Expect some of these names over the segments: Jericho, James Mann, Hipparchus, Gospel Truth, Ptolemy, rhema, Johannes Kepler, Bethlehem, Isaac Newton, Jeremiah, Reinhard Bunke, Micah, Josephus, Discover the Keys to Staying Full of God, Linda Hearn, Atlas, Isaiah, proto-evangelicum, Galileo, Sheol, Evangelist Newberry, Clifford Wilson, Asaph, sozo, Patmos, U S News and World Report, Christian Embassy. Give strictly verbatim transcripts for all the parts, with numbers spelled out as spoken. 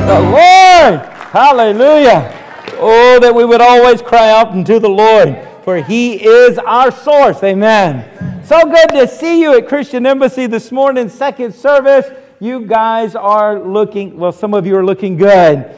Praise the Lord. Hallelujah. Oh, that we would always cry out unto the Lord, for He is our source. Amen. So good to see you at Christian Embassy this morning, second service. You guys are looking, well, some of you are looking good.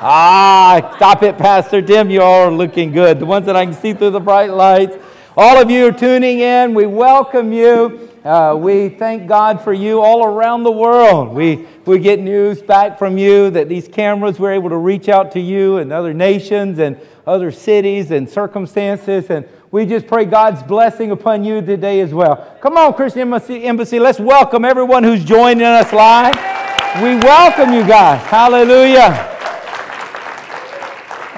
Ah, stop it, Pastor Tim. You all are looking good. The ones that I can see through the bright lights. All of you are tuning in. We welcome you. Uh, we thank God for you all around the world. We we get news back from you that these cameras were able to reach out to you and other nations and other cities and circumstances. And we just pray God's blessing upon you today as well. Come on, Christian Embassy, Embassy. Let's welcome everyone who's joining us live. We welcome you guys. Hallelujah.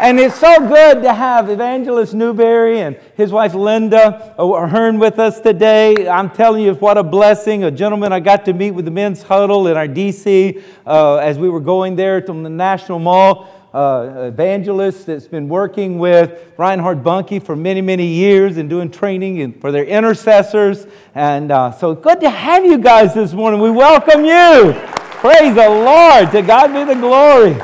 And it's so good to have Evangelist Newberry and his wife Linda Hearn with us today. I'm telling you, what a blessing. A gentleman I got to meet with the men's huddle in our D C Uh, as we were going there to the National Mall. Uh, evangelist that's been working with Reinhard Bunke for many, many years and doing training and for their intercessors. And uh, so good to have you guys this morning. We welcome you. Praise the Lord. To God be the glory.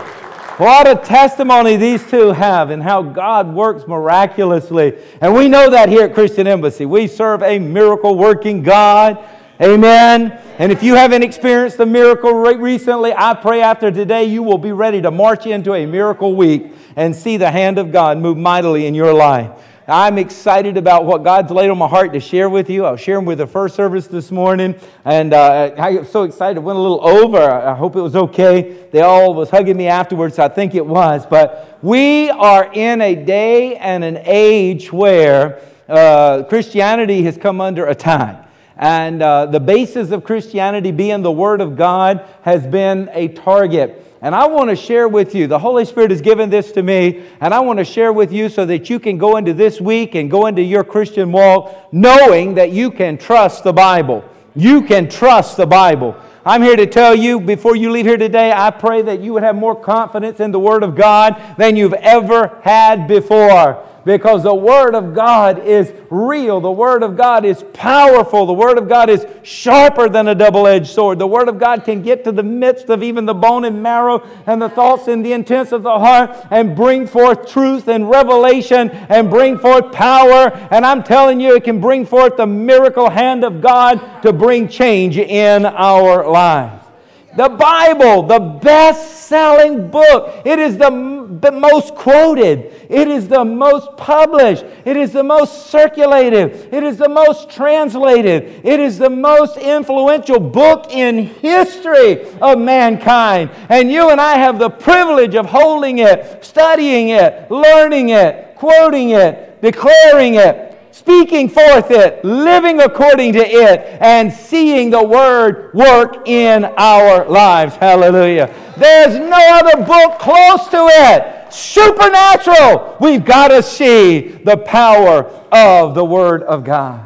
What a testimony these two have and how God works miraculously. And we know that here at Christian Embassy. We serve a miracle-working God. Amen. And if you haven't experienced the miracle recently, I pray after today you will be ready to march into a miracle week and see the hand of God move mightily in your life. I'm excited about what God's laid on my heart to share with you. I'll share them with the first service this morning. And uh, I'm so excited. It went a little over. I hope it was okay. They all was hugging me afterwards. I think it was. But we are in a day and an age where uh, Christianity has come under attack. And uh, the basis of Christianity being the Word of God has been a target. And I want to share with you, the Holy Spirit has given this to me, and I want to share with you so that you can go into this week and go into your Christian walk knowing that you can trust the Bible. You can trust the Bible. I'm here to tell you, before you leave here today, I pray that you would have more confidence in the Word of God than you've ever had before. Because the Word of God is real. The Word of God is powerful. The Word of God is sharper than a double-edged sword. The Word of God can get to the midst of even the bone and marrow and the thoughts and the intents of the heart and bring forth truth and revelation and bring forth power. And I'm telling you, it can bring forth the miracle hand of God to bring change in our lives. The Bible, the best-selling book. It is the most quoted. It is the most published. It is the most circulated. It is the most translated. It is the most influential book in history of mankind. And you and I have the privilege of holding it, studying it, learning it, quoting it, declaring it, speaking forth it, living according to it, and seeing the Word work in our lives. Hallelujah. There's no other book close to it. Supernatural. We've got to see the power of the Word of God.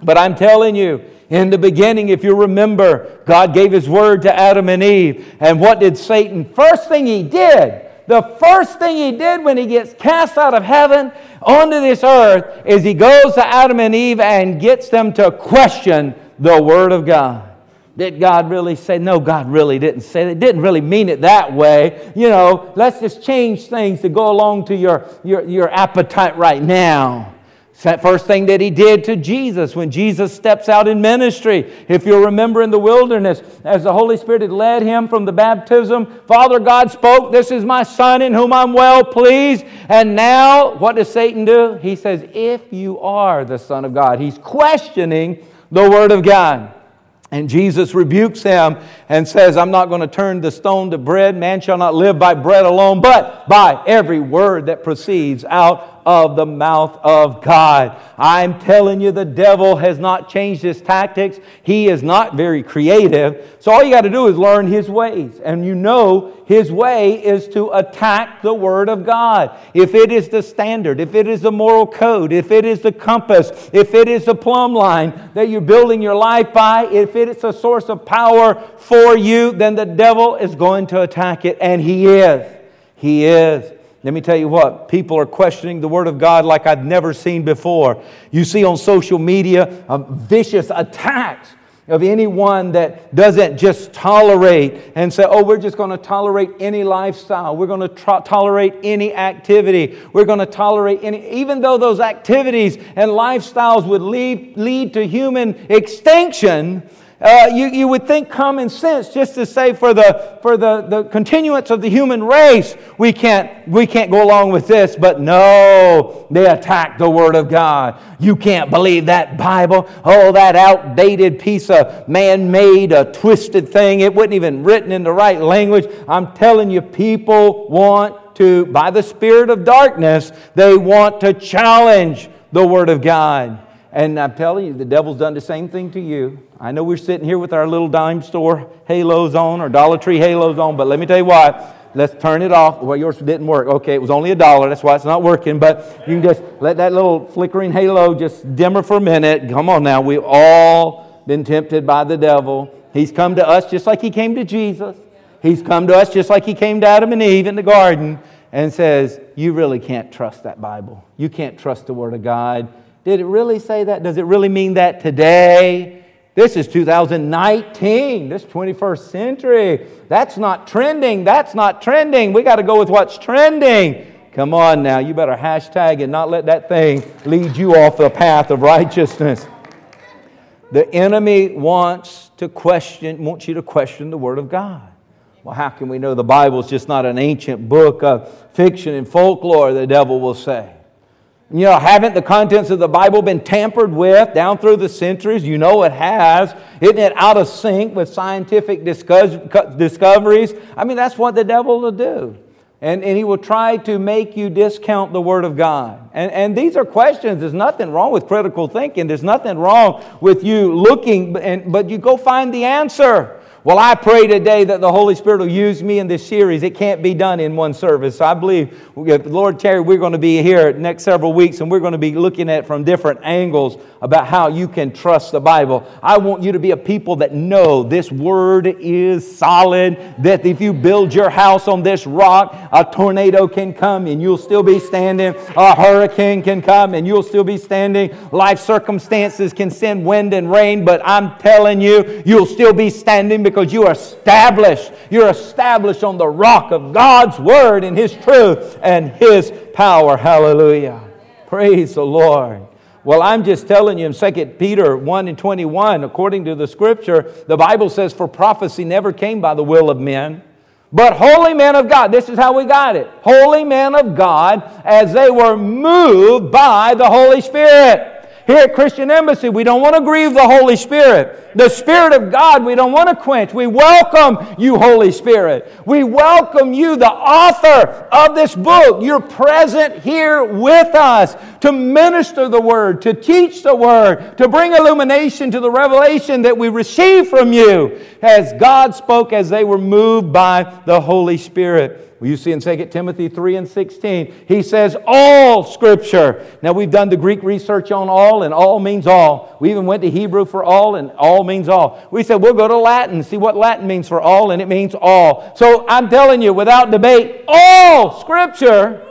But I'm telling you, in the beginning, if you remember, God gave His Word to Adam and Eve. And what did Satan? First thing he did, the first thing he did when he gets cast out of heaven onto this earth is he goes to Adam and Eve and gets them to question the Word of God. Did God really say? No, God really didn't say that. Didn't really mean it that way. You know, let's just change things to go along to your, your, your appetite right now. It's that first thing that he did to Jesus when Jesus steps out in ministry. If you'll remember in the wilderness, as the Holy Spirit had led him from the baptism, Father God spoke, "This is my Son in whom I'm well pleased." And now, what does Satan do? He says, "If you are the Son of God," he's questioning the Word of God. And Jesus rebukes him and says, "I'm not going to turn the stone to bread. Man shall not live by bread alone, but by every word that proceeds out of the mouth of God." I'm telling you, the devil has not changed his tactics. He is not very creative. So all you got to do is learn his ways. And you know his way is to attack the Word of God. If it is the standard, if it is the moral code, if it is the compass, if it is the plumb line that you're building your life by, if it's a source of power for you, then the devil is going to attack it. And he is. He is. Let me tell you what, people are questioning the Word of God like I've never seen before. You see on social media, um, vicious attacks of anyone that doesn't just tolerate and say, oh, we're just going to tolerate any lifestyle. We're going to to- tolerate any activity. We're going to tolerate any, even though those activities and lifestyles would lead, lead to human extinction. Uh, you, you would think common sense just to say for the for the, the continuance of the human race, we can't we can't go along with this. But no, they attack the Word of God. You can't believe that Bible. Oh, that outdated piece of man-made, a twisted thing. It wasn't even written in the right language. I'm telling you, people want to, by the spirit of darkness, they want to challenge the Word of God. And I'm telling you, the devil's done the same thing to you. I know we're sitting here with our little dime store halos on, or Dollar Tree halos on, but let me tell you why. Let's turn it off. Well, yours didn't work. Okay, it was only a dollar. That's why it's not working. But you can just let that little flickering halo just dimmer for a minute. Come on now. We've all been tempted by the devil. He's come to us just like he came to Jesus. He's come to us just like he came to Adam and Eve in the garden and says, you really can't trust that Bible. You can't trust the Word of God. Did it really say that? Does it really mean that today? This is two thousand nineteen. This twenty-first century. That's not trending. That's not trending. We got to go with what's trending. Come on now. You better hashtag and not let that thing lead you off the path of righteousness. The enemy wants to question, wants you to question the Word of God. Well, how can we know the Bible is just not an ancient book of fiction and folklore, the devil will say. You know, haven't the contents of the Bible been tampered with down through the centuries? You know it has. Isn't it out of sync with scientific discoveries? I mean, that's what the devil will do. And, and he will try to make you discount the Word of God. And, and these are questions. There's nothing wrong with critical thinking. There's nothing wrong with you looking, and, but you go find the answer. Well, I pray today that the Holy Spirit will use me in this series. It can't be done in one service. So I believe, if Lord Terry, we're going to be here next several weeks, and we're going to be looking at from different angles about how you can trust the Bible. I want you to be a people that know this Word is solid, that if you build your house on this rock, a tornado can come and you'll still be standing. A hurricane can come and you'll still be standing. Life circumstances can send wind and rain, but I'm telling you, you'll still be standing because Because you are established. You're established on the rock of God's Word and His truth and His power. Hallelujah. Praise the Lord. Well, I'm just telling you in Second Peter one and twenty-one, according to the Scripture, the Bible says, for prophecy never came by the will of men, but holy men of God. This is how we got it. Holy men of God, as they were moved by the Holy Spirit. Here at Christian Embassy, we don't want to grieve the Holy Spirit. The Spirit of God, we don't want to quench. We welcome you, Holy Spirit. We welcome you, the author of this book. You're present here with us to minister the Word, to teach the Word, to bring illumination to the revelation that we receive from you as God spoke, as they were moved by the Holy Spirit. Well, you see in Second Timothy three and sixteen, he says, all Scripture. Now, we've done the Greek research on all, and all means all. We even went to Hebrew for all, and all means all. We said, we'll go to Latin, see what Latin means for all, and it means all. So I'm telling you, without debate, all Scripture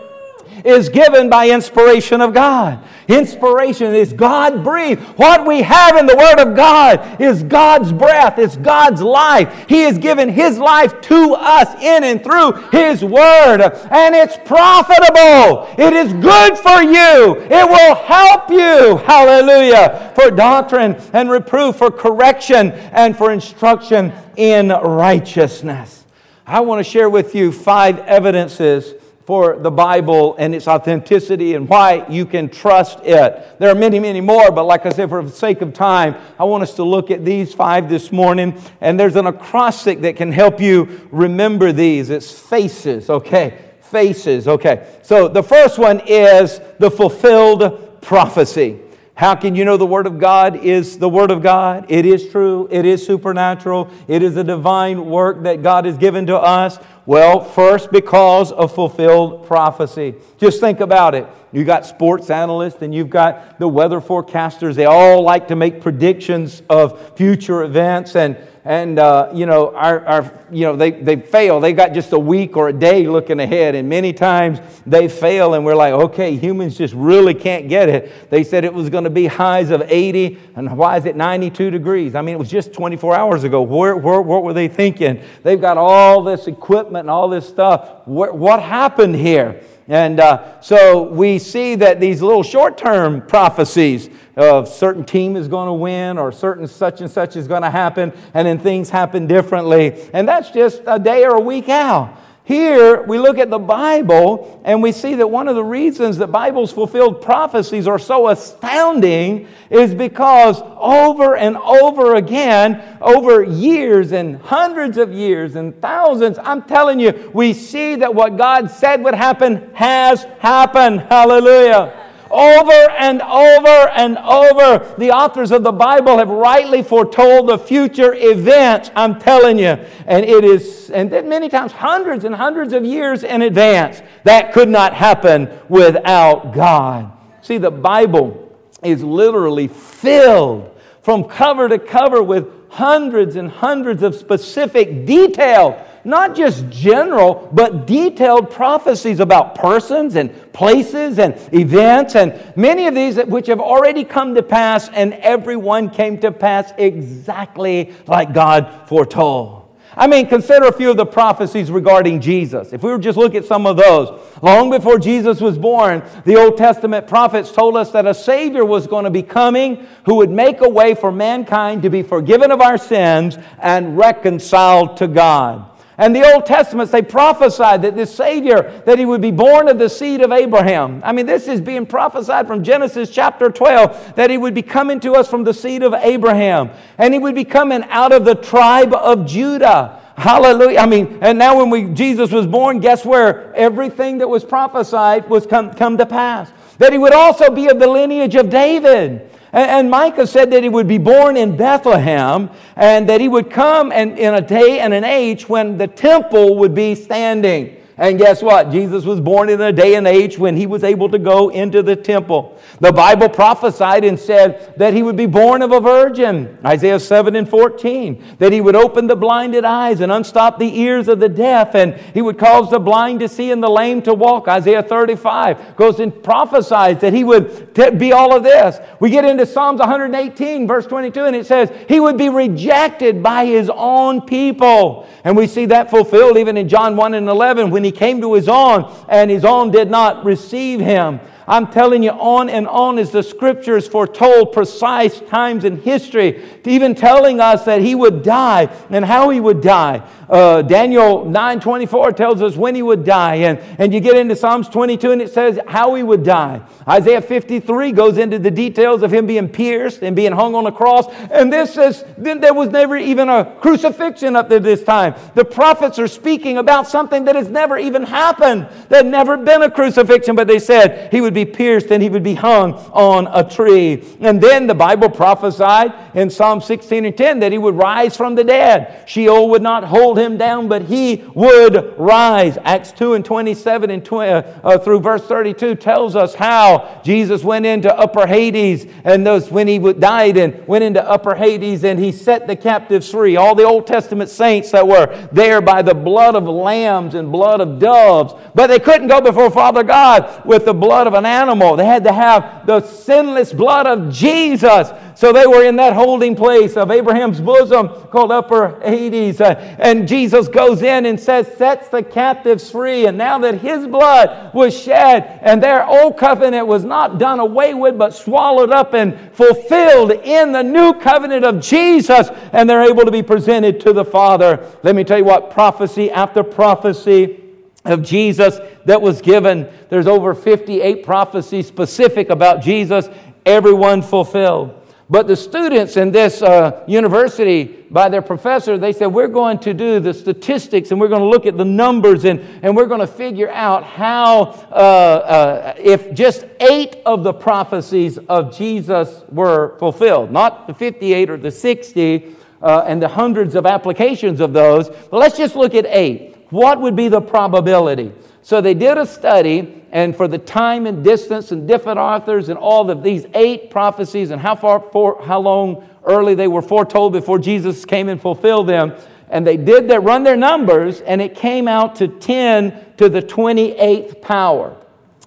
is given by inspiration of God. Inspiration is God-breathed. What we have in the Word of God is God's breath. It's God's life. He has given His life to us in and through His Word. And it's profitable. It is good for you. It will help you. Hallelujah. For doctrine and reproof, for correction and for instruction in righteousness. I want to share with you five evidences for the Bible and its authenticity and why you can trust it. There are many, many more, but like I said, for the sake of time, I want us to look at these five this morning. And there's an acrostic that can help you remember these. It's FACES, okay? FACES, okay. So the first one is the fulfilled prophecy. How can you know the Word of God is the Word of God? It is true. It is supernatural. It is a divine work that God has given to us. Well, first, because of fulfilled prophecy. Just think about it. You've got sports analysts and you've got the weather forecasters. They all like to make predictions of future events. And and uh, you know, our, our, you know, they they fail. They got just a week or a day looking ahead, and many times they fail, and we're like, okay, humans just really can't get it. They said it was going to be highs of eighty, and why is it ninety-two degrees? I mean, it was just twenty-four hours ago. Where, where, what were they thinking? They've got all this equipment and all this stuff. What, what happened here? And uh, so we see that these little short-term prophecies of certain team is going to win or certain such and such is going to happen, and then things happen differently. And that's just a day or a week out. Here, we look at the Bible, and we see that one of the reasons that Bible's fulfilled prophecies are so astounding is because over and over again, over years and hundreds of years and thousands, I'm telling you, we see that what God said would happen has happened. Hallelujah. Over and over and over, the authors of the Bible have rightly foretold the future events, I'm telling you. And it is, and many times, hundreds and hundreds of years in advance. That could not happen without God. See, the Bible is literally filled from cover to cover with hundreds and hundreds of specific detail, not just general, but detailed prophecies about persons and places and events, and many of these which have already come to pass, and every one came to pass exactly like God foretold. I mean, consider a few of the prophecies regarding Jesus. If we were just look at some of those, long before Jesus was born, the Old Testament prophets told us that a Savior was going to be coming who would make a way for mankind to be forgiven of our sins and reconciled to God. And the Old Testament, they prophesied that this Savior, that He would be born of the seed of Abraham. I mean, this is being prophesied from Genesis chapter twelve, that He would be coming to us from the seed of Abraham. And He would be coming out of the tribe of Judah. Hallelujah. I mean, and now when we Jesus was born, guess where? Everything that was prophesied was come, come to pass. That He would also be of the lineage of David. And Micah said that He would be born in Bethlehem, and that He would come in a day and an age when the temple would be standing. And guess what? Jesus was born in a day and age when He was able to go into the temple. The Bible prophesied and said that He would be born of a virgin. Isaiah seven and fourteen. That He would open the blinded eyes and unstop the ears of the deaf. And He would cause the blind to see and the lame to walk. Isaiah thirty-five goes and prophesies that He would be all of this. We get into Psalms one eighteen verse twenty-two, and it says He would be rejected by His own people. And we see that fulfilled even in John one and eleven when He came to His own, and His own did not receive Him. I'm telling you, on and on as the Scriptures foretold precise times in history, even telling us that He would die and how He would die. Uh, Daniel nine twenty-four tells us when He would die. And, and you get into Psalms twenty-two, and it says how He would die. Isaiah fifty-three goes into the details of Him being pierced and being hung on a cross. And this is, then there was never even a crucifixion up to this time. The prophets are speaking about something that has never even happened. There had never been a crucifixion, but they said He would be pierced and He would be hung on a tree. And then the Bible prophesied in Psalm sixteen and ten that He would rise from the dead. Sheol would not hold Him down, but He would rise. Acts two and twenty-seven and twenty, uh, uh, through verse thirty-two tells us how Jesus went into upper Hades, and those when He would, died and went into upper Hades, and He set the captives free. All the Old Testament saints that were there by the blood of lambs and blood of doves, but they couldn't go before Father God with the blood of an animal. They had to have the sinless blood of Jesus. So they were in that holding place of Abraham's bosom called Upper Hades. Uh, and Jesus goes in and says, sets the captives free. And now that His blood was shed and their old covenant was not done away with but swallowed up and fulfilled in the new covenant of Jesus, and they're able to be presented to the Father. Let me tell you what, prophecy after prophecy of Jesus that was given. There's over fifty-eight prophecies specific about Jesus, everyone fulfilled. But the students in this uh, university, by their professor, they said, we're going to do the statistics and we're going to look at the numbers, and, and we're going to figure out how, uh, uh, if just eight of the prophecies of Jesus were fulfilled, not the fifty-eight or the sixty uh, and the hundreds of applications of those, but let's just look at eight. What would be the probability? So they did a study, and for the time and distance and different authors and all of these eight prophecies and how far, for, how long early they were foretold before Jesus came and fulfilled them. And they did that, run their numbers, and it came out to ten to the twenty-eighth power.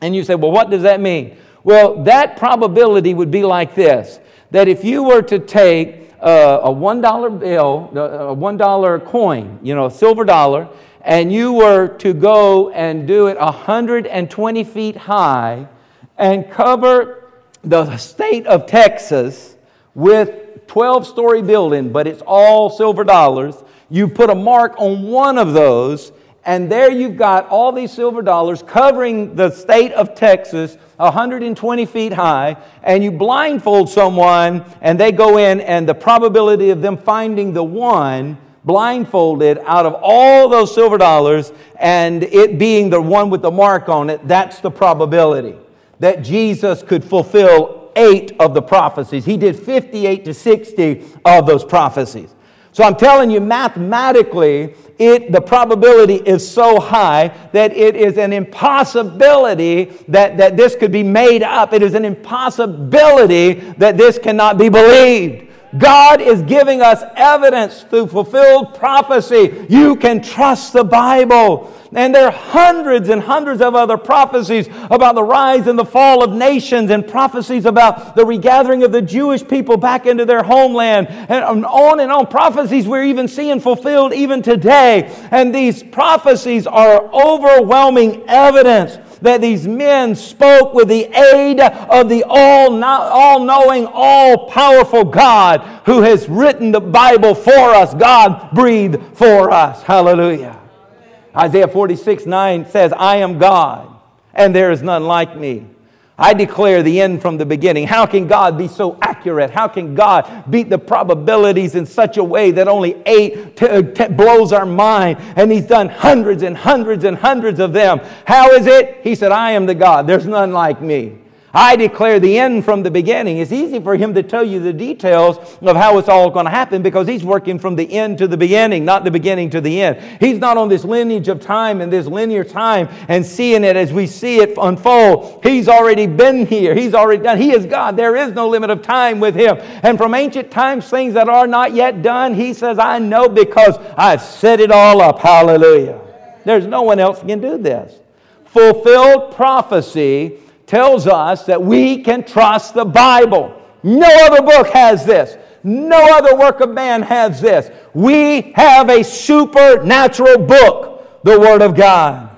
And you say, well, what does that mean? Well, that probability would be like this, that if you were to take a, a one dollar bill, a one dollar coin, you know, a silver dollar, and you were to go and do it one hundred twenty feet high and cover the state of Texas with twelve-story building, but it's all silver dollars, you put a mark on one of those, and there you've got all these silver dollars covering the state of Texas one hundred twenty feet high, and you blindfold someone, and they go in, and the probability of them finding the one blindfolded out of all those silver dollars and it being the one with the mark on it, that's the probability that Jesus could fulfill eight of the prophecies. He did fifty-eight to sixty of those prophecies. So I'm telling you, mathematically, it the probability is so high that it is an impossibility that, that this could be made up. It is an impossibility that this cannot be believed. God is giving us evidence through fulfilled prophecy. You can trust the Bible. And there are hundreds and hundreds of other prophecies about the rise and the fall of nations and prophecies about the regathering of the Jewish people back into their homeland and on and on. Prophecies we're even seeing fulfilled even today. And these prophecies are overwhelming evidence that these men spoke with the aid of the all-knowing, all-powerful God who has written the Bible for us. God breathed for us. Hallelujah. Isaiah forty-six nine says, I am God, and there is none like me. I declare the end from the beginning. How can God be so accurate? How can God beat the probabilities in such a way that only eight t- t- blows our mind? And he's done hundreds and hundreds and hundreds of them. How is it? He said, I am the God. There's none like me. I declare the end from the beginning. It's easy for him to tell you the details of how it's all going to happen because he's working from the end to the beginning, not the beginning to the end. He's not on this lineage of time and this linear time and seeing it as we see it unfold. He's already been here. He's already done. He is God. There is no limit of time with him. And from ancient times, things that are not yet done, he says, I know because I've set it all up. Hallelujah. There's no one else who can do this. Fulfilled prophecy tells us that we can trust the Bible. No other book has this. No other work of man has this. We have a supernatural book, the Word of God.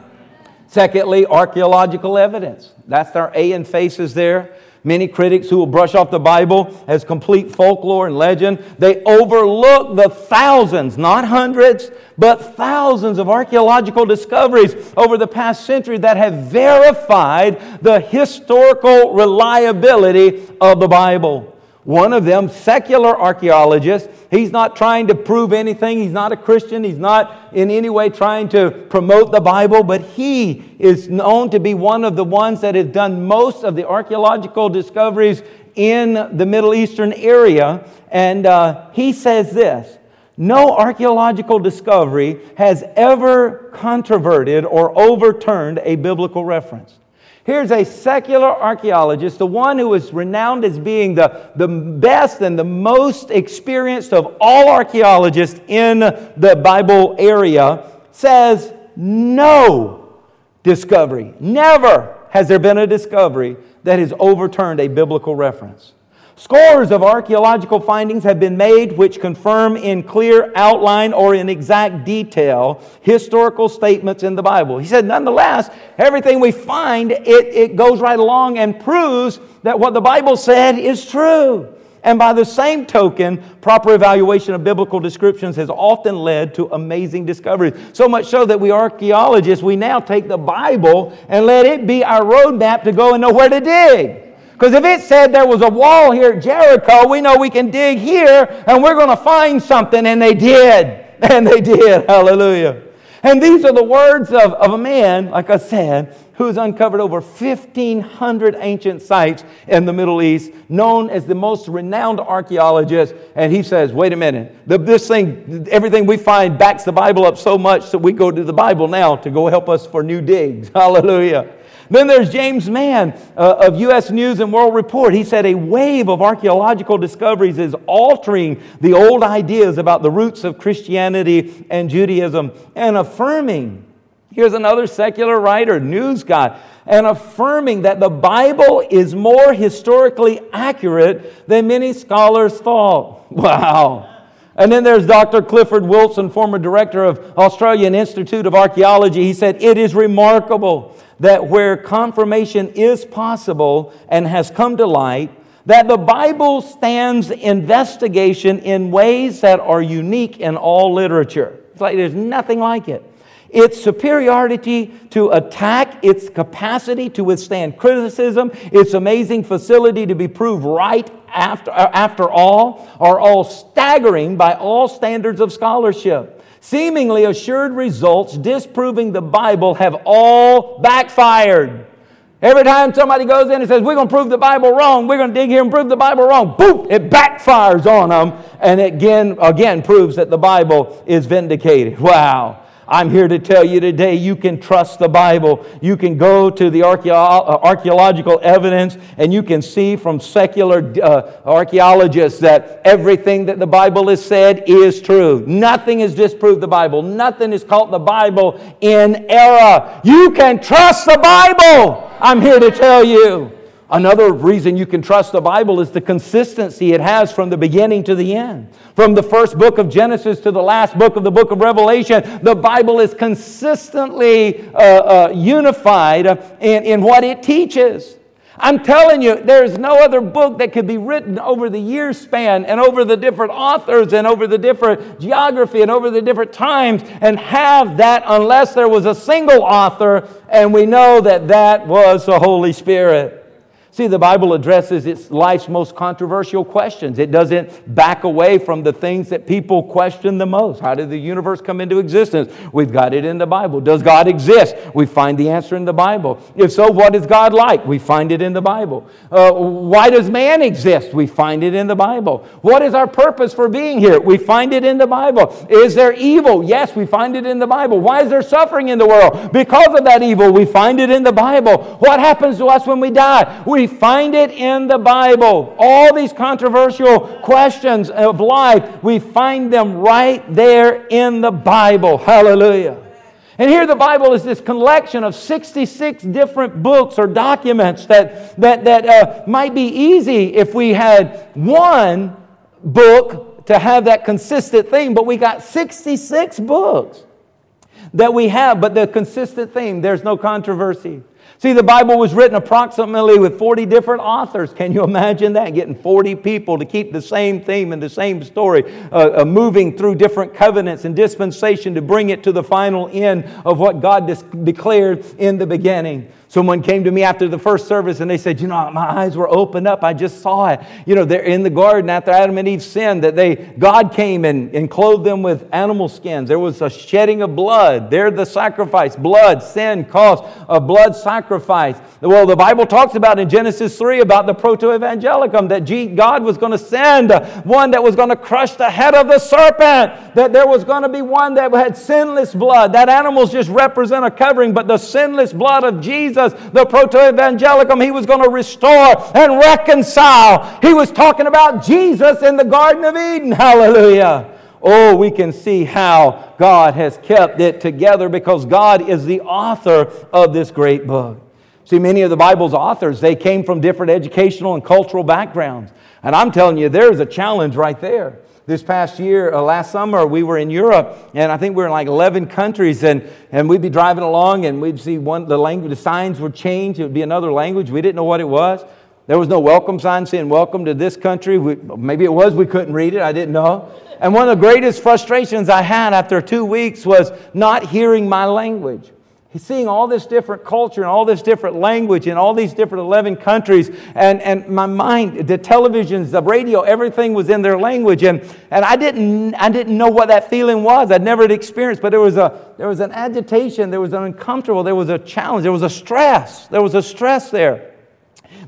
Secondly, archaeological evidence. That's our A in faces there. Many critics who will brush off the Bible as complete folklore and legend, they overlook the thousands, not hundreds, but thousands of archaeological discoveries over the past century that have verified the historical reliability of the Bible. One of them, secular archaeologist, he's not trying to prove anything. He's not a Christian. He's not in any way trying to promote the Bible, but he is known to be one of the ones that has done most of the archaeological discoveries in the Middle Eastern area. And uh, he says this, no archaeological discovery has ever controverted or overturned a biblical reference. Here's a secular archaeologist, the one who is renowned as being the, the best and the most experienced of all archaeologists in the Bible area, says no discovery. Never has there been a discovery that has overturned a biblical reference. Scores of archaeological findings have been made which confirm in clear outline or in exact detail historical statements in the Bible. He said, nonetheless, everything we find, it, it goes right along and proves that what the Bible said is true. And by the same token, proper evaluation of biblical descriptions has often led to amazing discoveries. So much so that we archaeologists, we now take the Bible and let it be our roadmap to go and know where to dig. Because if it said there was a wall here at Jericho, we know we can dig here and we're going to find something. And they did. And they did. Hallelujah. And these are the words of, of a man, like I said, who has uncovered over fifteen hundred ancient sites in the Middle East, known as the most renowned archaeologist. And he says, wait a minute, the, this thing, everything we find backs the Bible up so much that we go to the Bible now to go help us for new digs. Hallelujah. Then there's James Mann uh, of U S News and World Report. He said a wave of archaeological discoveries is altering the old ideas about the roots of Christianity and Judaism and affirming. Here's another secular writer, news guy, and affirming that the Bible is more historically accurate than many scholars thought. Wow. And then there's Doctor Clifford Wilson, former director of Australian Institute of Archaeology. He said, it is remarkable that where confirmation is possible and has come to light, that the Bible stands investigation in ways that are unique in all literature. It's like there's nothing like it. Its superiority to attack, its capacity to withstand criticism, its amazing facility to be proved right after, after all, are all staggering by all standards of scholarship. Seemingly assured results disproving the Bible have all backfired. Every time somebody goes in and says, we're going to prove the Bible wrong, we're going to dig here and prove the Bible wrong, boom, it backfires on them, and it again, again proves that the Bible is vindicated. Wow. I'm here to tell you today, you can trust the Bible. You can go to the archeo- archaeological evidence, and you can see from secular uh, archaeologists that everything that the Bible has said is true. Nothing has disproved the Bible. Nothing is called the Bible in error. You can trust the Bible. I'm here to tell you. Another reason you can trust the Bible is the consistency it has from the beginning to the end. From the first book of Genesis to the last book of the book of Revelation, the Bible is consistently uh, uh, unified in, in what it teaches. I'm telling you, there's no other book that could be written over the year span and over the different authors and over the different geography and over the different times and have that unless there was a single author, and we know that that was the Holy Spirit. See, the Bible addresses its life's most controversial questions. It doesn't back away from the things that people question the most. How did the universe come into existence? We've got it in the Bible. Does God exist? We find the answer in the Bible. If so, what is God like? We find it in the Bible. Uh, why does man exist? We find it in the Bible. What is our purpose for being here? We find it in the Bible. Is there evil? Yes, we find it in the Bible. Why is there suffering in the world? Because of that evil, we find it in the Bible. What happens to us when we die? We We find it in the Bible. All these controversial questions of life, we find them right there in the Bible. Hallelujah. And here the Bible is this collection of sixty-six different books or documents that, that, that uh, might be easy if we had one book to have that consistent thing, but we got sixty-six books that we have, but the consistent theme, there's no controversy. See, the Bible was written approximately with forty different authors. Can you imagine that? Getting forty people to keep the same theme and the same story, uh, uh, moving through different covenants and dispensation to bring it to the final end of what God dis- declared in the beginning. Someone came to me after the first service and they said, you know, my eyes were opened up. I just saw it. You know, they're in the garden after Adam and Eve sinned, that they God came and, and clothed them with animal skins. There was a shedding of blood. There the sacrifice. Blood, sin, cost of blood sacrifice. Well, the Bible talks about in Genesis three about the proto-evangelicum, that God was going to send one that was going to crush the head of the serpent, that there was going to be one that had sinless blood. That animals just represent a covering, but the sinless blood of Jesus, the proto-evangelicum, he was going to restore and reconcile. He was talking about Jesus in the Garden of Eden. Hallelujah. Oh, we can see how God has kept it together because God is the author of this great book. See, many of the Bible's authors, they came from different educational and cultural backgrounds. And I'm telling you, there's a challenge right there. This past year, uh, last summer, we were in Europe, and I think we were in like eleven countries, and, and we'd be driving along, and we'd see one the language, the signs would change. It would be another language. We didn't know what it was. There was no welcome sign saying, welcome to this country. We, maybe it was, we couldn't read it, I didn't know. And one of the greatest frustrations I had after two weeks was not hearing my language. Seeing all this different culture and all this different language in all these different eleven countries, and, and my mind, the televisions, the radio, everything was in their language, and, and I didn't I didn't know what that feeling was. I'd never experienced, but there was a there was an agitation, there was an uncomfortable, there was a challenge, there was a stress, there was a stress there,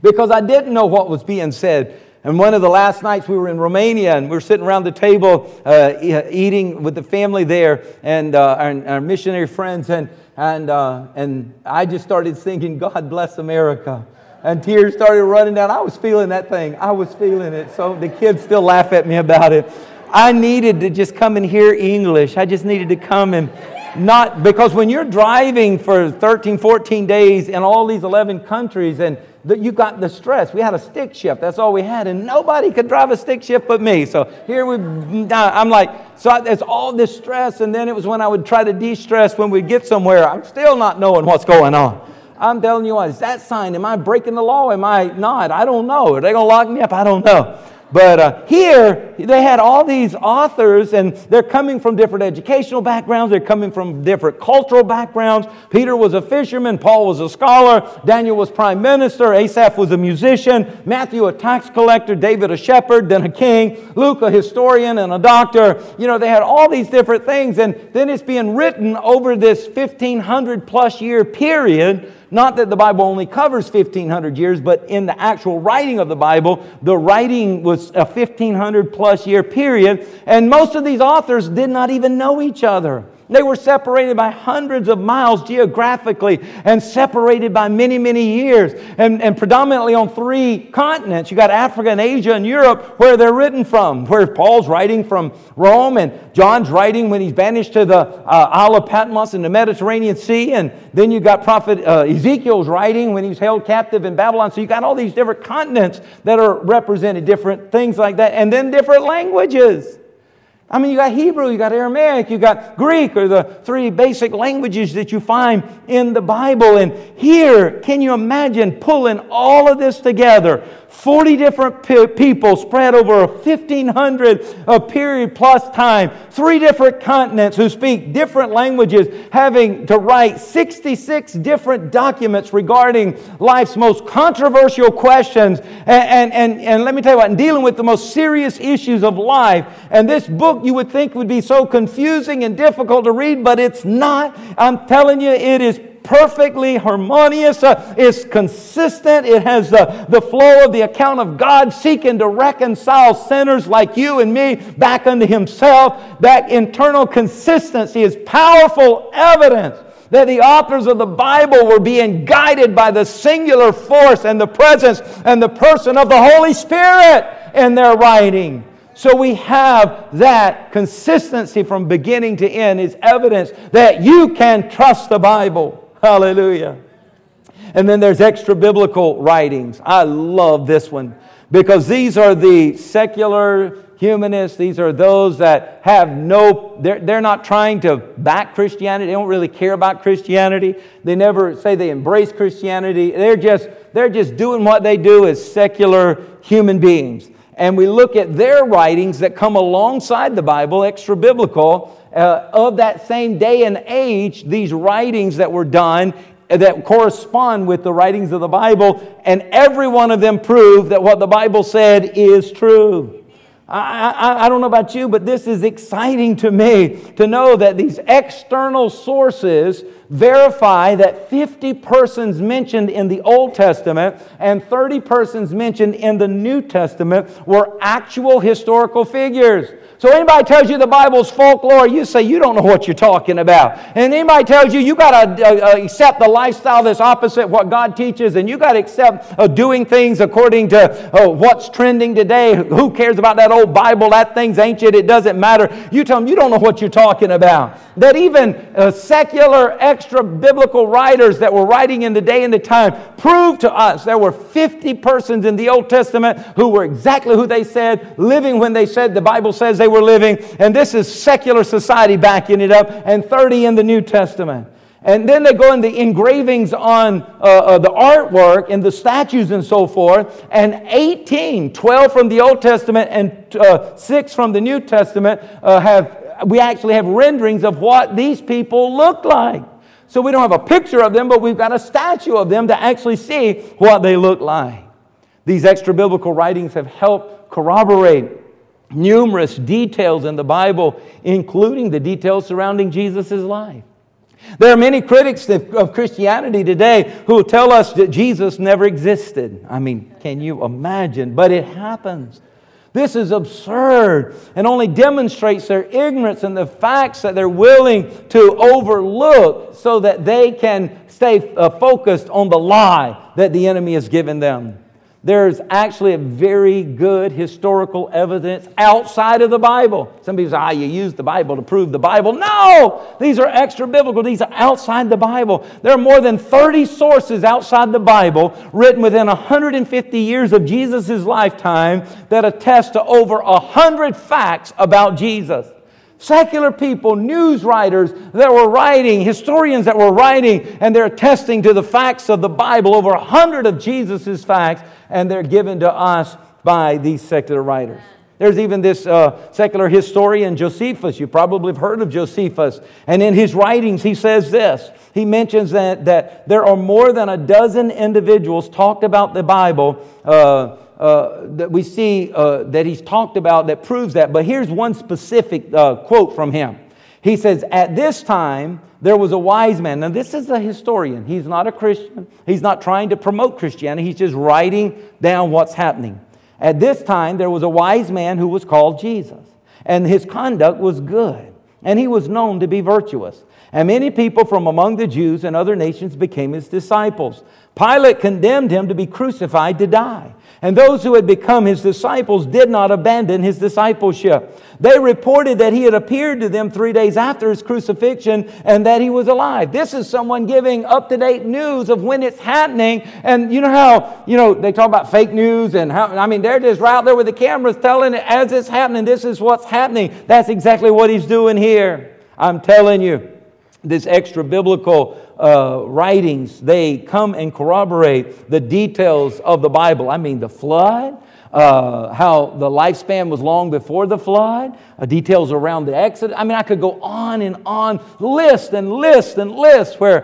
because I didn't know what was being said. And one of the last nights we were in Romania, and we were sitting around the table uh, eating with the family there and uh, our, our missionary friends, and and uh, and I just started singing, "God Bless America." And tears started running down. I was feeling that thing. I was feeling it. So the kids still laugh at me about it. I needed to just come and hear English. I just needed to come and not... Because when you're driving for thirteen, fourteen days in all these eleven countries and the, you got the stress. We had a stick shift. That's all we had. And nobody could drive a stick shift but me. So here we... I'm like... So I, there's all this stress. And then it was when I would try to de-stress when we'd get somewhere. I'm still not knowing what's going on. I'm telling you, is that sign? Am I breaking the law? Am I not? I don't know. Are they going to lock me up? I don't know. But uh, here, they had all these authors, and they're coming from different educational backgrounds. They're coming from different cultural backgrounds. Peter was a fisherman. Paul was a scholar. Daniel was prime minister. Asaph was a musician. Matthew, a tax collector. David, a shepherd, then a king. Luke, a historian and a doctor. You know, they had all these different things, and then it's being written over this fifteen hundred plus year period. Not that the Bible only covers fifteen hundred years, but in the actual writing of the Bible, the writing was a fifteen hundred plus year period. And most of these authors did not even know each other. They were separated by hundreds of miles geographically and separated by many, many years. And, and predominantly on three continents. You got Africa and Asia and Europe where they're written from. Where Paul's writing from Rome and John's writing when he's banished to the uh, Isle of Patmos in the Mediterranean Sea. And then you got Prophet uh, Ezekiel's writing when he was held captive in Babylon. So you got all these different continents that are represented, different things like that. And then different languages. I mean, you got Hebrew, you got Aramaic, you got Greek, or the three basic languages that you find in the Bible. And here, can you imagine pulling all of this together? forty different pe- people spread over a fifteen hundred uh, period plus time. Three different continents who speak different languages, having to write sixty-six different documents regarding life's most controversial questions. And, and, and, and let me tell you what, in dealing with the most serious issues of life. And this book you would think would be so confusing and difficult to read, but it's not. I'm telling you, it is perfectly harmonious. Uh, it's consistent. It has the, the flow of the account of God seeking to reconcile sinners like you and me back unto Himself. That internal consistency is powerful evidence that the authors of the Bible were being guided by the singular force and the presence and the person of the Holy Spirit in their writing. So we have that consistency from beginning to end is evidence that you can trust the Bible. Hallelujah. And then there's extra biblical writings. I love this one because these are the secular humanists. These are those that have no, they're, they're not trying to back Christianity. They don't really care about Christianity. They never say they embrace Christianity. They're just, they're just doing what they do as secular human beings. And we look at their writings that come alongside the Bible, extra-biblical, uh, of that same day and age, these writings that were done that correspond with the writings of the Bible, and every one of them prove that what the Bible said is true. I, I, I don't know about you, but this is exciting to me to know that these external sources verify that fifty persons mentioned in the Old Testament and thirty persons mentioned in the New Testament were actual historical figures. So anybody tells you the Bible's folklore, you say you don't know what you're talking about. And anybody tells you you got to uh, accept the lifestyle that's opposite what God teaches, and you got to accept uh, doing things according to uh, what's trending today. Who cares about that old Bible? That thing's ancient. It doesn't matter. You tell them you don't know what you're talking about. That even uh, secular extra-biblical writers that were writing in the day and the time proved to us there were fifty persons in the Old Testament who were exactly who they said, living when they said the Bible says they were living, and this is secular society backing it up, and thirty in the New Testament. And then they go in the engravings on uh, uh, the artwork and the statues and so forth, and eighteen, twelve from the Old Testament and uh, six from the New Testament, uh, have we actually have renderings of what these people looked like. So we don't have a picture of them, but we've got a statue of them to actually see what they look like. These extra-biblical writings have helped corroborate numerous details in the Bible, including the details surrounding Jesus' life. There are many critics of Christianity today who tell us that Jesus never existed. I mean, can you imagine? But it happens. This is absurd and only demonstrates their ignorance and the facts that they're willing to overlook so that they can stay focused on the lie that the enemy has given them. There's actually a very good historical evidence outside of the Bible. Some people say, ah, you use the Bible to prove the Bible. No! These are extra-biblical. These are outside the Bible. There are more than thirty sources outside the Bible written within one hundred fifty years of Jesus' lifetime that attest to over one hundred facts about Jesus. Secular people, news writers that were writing, historians that were writing, and they're attesting to the facts of the Bible, over a hundred of Jesus' facts, and they're given to us by these secular writers. There's even this uh, secular historian, Josephus. You probably have heard of Josephus. And in his writings, he says this. He mentions that, that there are more than a dozen individuals talked about the Bible uh Uh, that we see uh, that he's talked about that proves that. But here's one specific uh, quote from him. He says, at this time, there was a wise man. Now, this is a historian. He's not a Christian. He's not trying to promote Christianity. He's just writing down what's happening. At this time, there was a wise man who was called Jesus, and his conduct was good, and he was known to be virtuous. And many people from among the Jews and other nations became his disciples. Pilate condemned him to be crucified to die. And those who had become his disciples did not abandon his discipleship. They reported that he had appeared to them three days after his crucifixion and that he was alive. This is someone giving up-to-date news of when it's happening. And you know how, you know, they talk about fake news and how, I mean, they're just right out there with the cameras telling it as it's happening. This is what's happening. That's exactly what he's doing here. I'm telling you. This extra-biblical uh, writings, they come and corroborate the details of the Bible. I mean, the flood, uh, how the lifespan was long before the flood, uh, details around the Exodus. I mean, I could go on and on, list and list and list where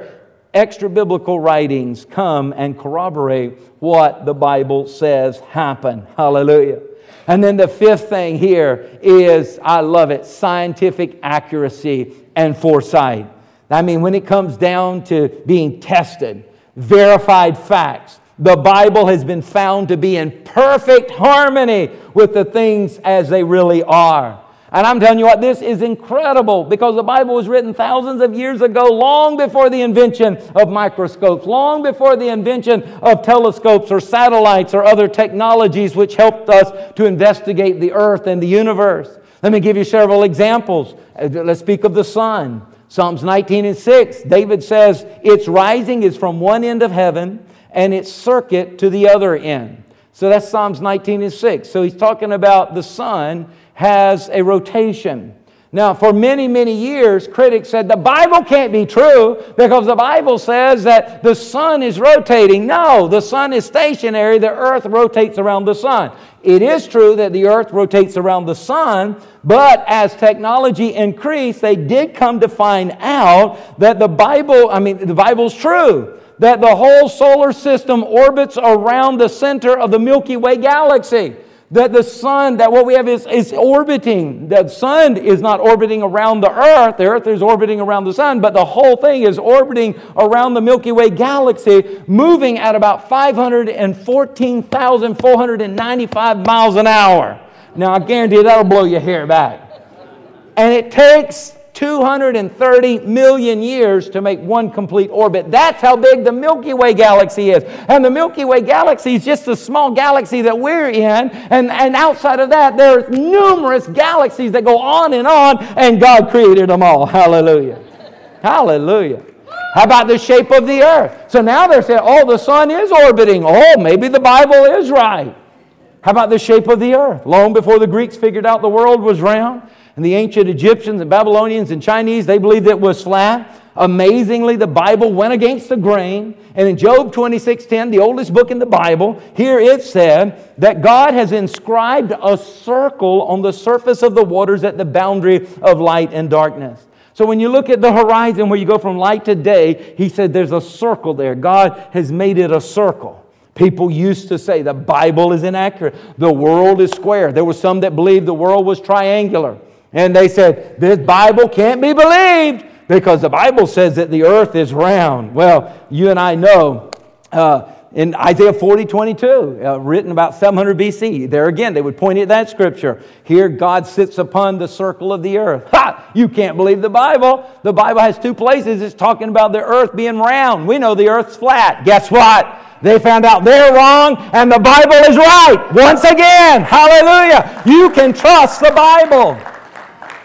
extra-biblical writings come and corroborate what the Bible says happened. Hallelujah. And then the fifth thing here is, I love it, scientific accuracy and foresight. I mean, when it comes down to being tested, verified facts, the Bible has been found to be in perfect harmony with the things as they really are. And I'm telling you what, this is incredible because the Bible was written thousands of years ago, long before the invention of microscopes, long before the invention of telescopes or satellites or other technologies which helped us to investigate the earth and the universe. Let me give you several examples. Let's speak of the sun. Psalms nineteen and six, David says, its rising is from one end of heaven and its circuit to the other end. So that's Psalms nineteen and six. So he's talking about the sun has a rotation. Now, for many, many years, critics said the Bible can't be true because the Bible says that the sun is rotating. No, the sun is stationary. The earth rotates around the sun. It is true that the earth rotates around the sun, but as technology increased, they did come to find out that the Bible, I mean, the Bible's true, that the whole solar system orbits around the center of the Milky Way galaxy. That the sun, that what we have is, is orbiting. The sun is not orbiting around the earth. The earth is orbiting around the sun, but the whole thing is orbiting around the Milky Way galaxy, moving at about five hundred fourteen thousand four hundred ninety-five miles an hour. Now, I guarantee you that'll blow your hair back. And it takes two hundred thirty million years to make one complete orbit. That's how big the Milky Way galaxy is. And the Milky Way galaxy is just a small galaxy that we're in. And, and outside of that, there are numerous galaxies that go on and on, and God created them all. Hallelujah. Hallelujah. How about the shape of the earth? So now they're saying, oh, the sun is orbiting. Oh, maybe the Bible is right. How about the shape of the earth? Long before the Greeks figured out the world was round, and the ancient Egyptians and Babylonians and Chinese, they believed it was flat. Amazingly, the Bible went against the grain. And in Job twenty-six ten, the oldest book in the Bible, here it said that God has inscribed a circle on the surface of the waters at the boundary of light and darkness. So when you look at the horizon where you go from light to day, he said there's a circle there. God has made it a circle. People used to say the Bible is inaccurate. The world is square. There were some that believed the world was triangular. And they said, this Bible can't be believed. because the Bible says that the earth is round. Well, you and I know uh, in Isaiah forty twenty-two, uh, written about seven hundred B C, there again, they would point at that scripture. Here, God sits upon the circle of the earth. Ha! You can't believe the Bible. The Bible has two places. It's talking about the earth being round. We know the earth's flat. Guess what? They found out they're wrong, and the Bible is right. Once again, hallelujah. You can trust the Bible.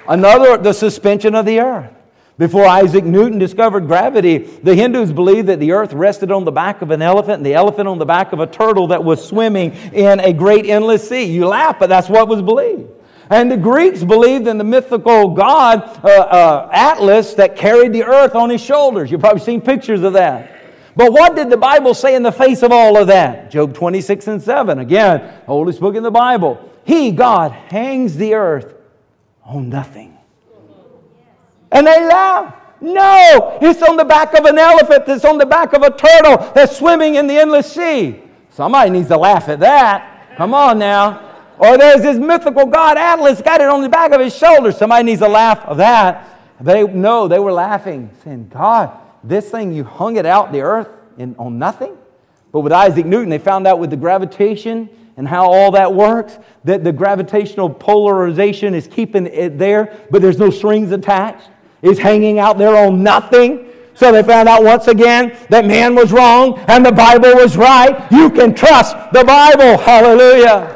Another, the suspension of the earth. Before Isaac Newton discovered gravity, the Hindus believed that the earth rested on the back of an elephant and the elephant on the back of a turtle that was swimming in a great endless sea. You laugh, but that's what was believed. And the Greeks believed in the mythical god uh, uh, Atlas that carried the earth on his shoulders. You've probably seen pictures of that. But what did the Bible say in the face of all of that? Job twenty-six and seven, again, the oldest book in the Bible. He, God, hangs the earth on nothing. And they laugh. No, it's on the back of an elephant. It's on the back of a turtle that's swimming in the endless sea. Somebody needs to laugh at that. Come on now. Or there's this mythical god, Atlas, got it on the back of his shoulder. Somebody needs to laugh at that. They no, they were laughing, saying, God, this thing, you hung it out the earth in, on nothing? But with Isaac Newton, they found out with the gravitation and how all that works, that the gravitational polarization is keeping it there, but there's no strings attached. It's hanging out there on nothing. So they found out once again that man was wrong and the Bible was right. You can trust the Bible. Hallelujah.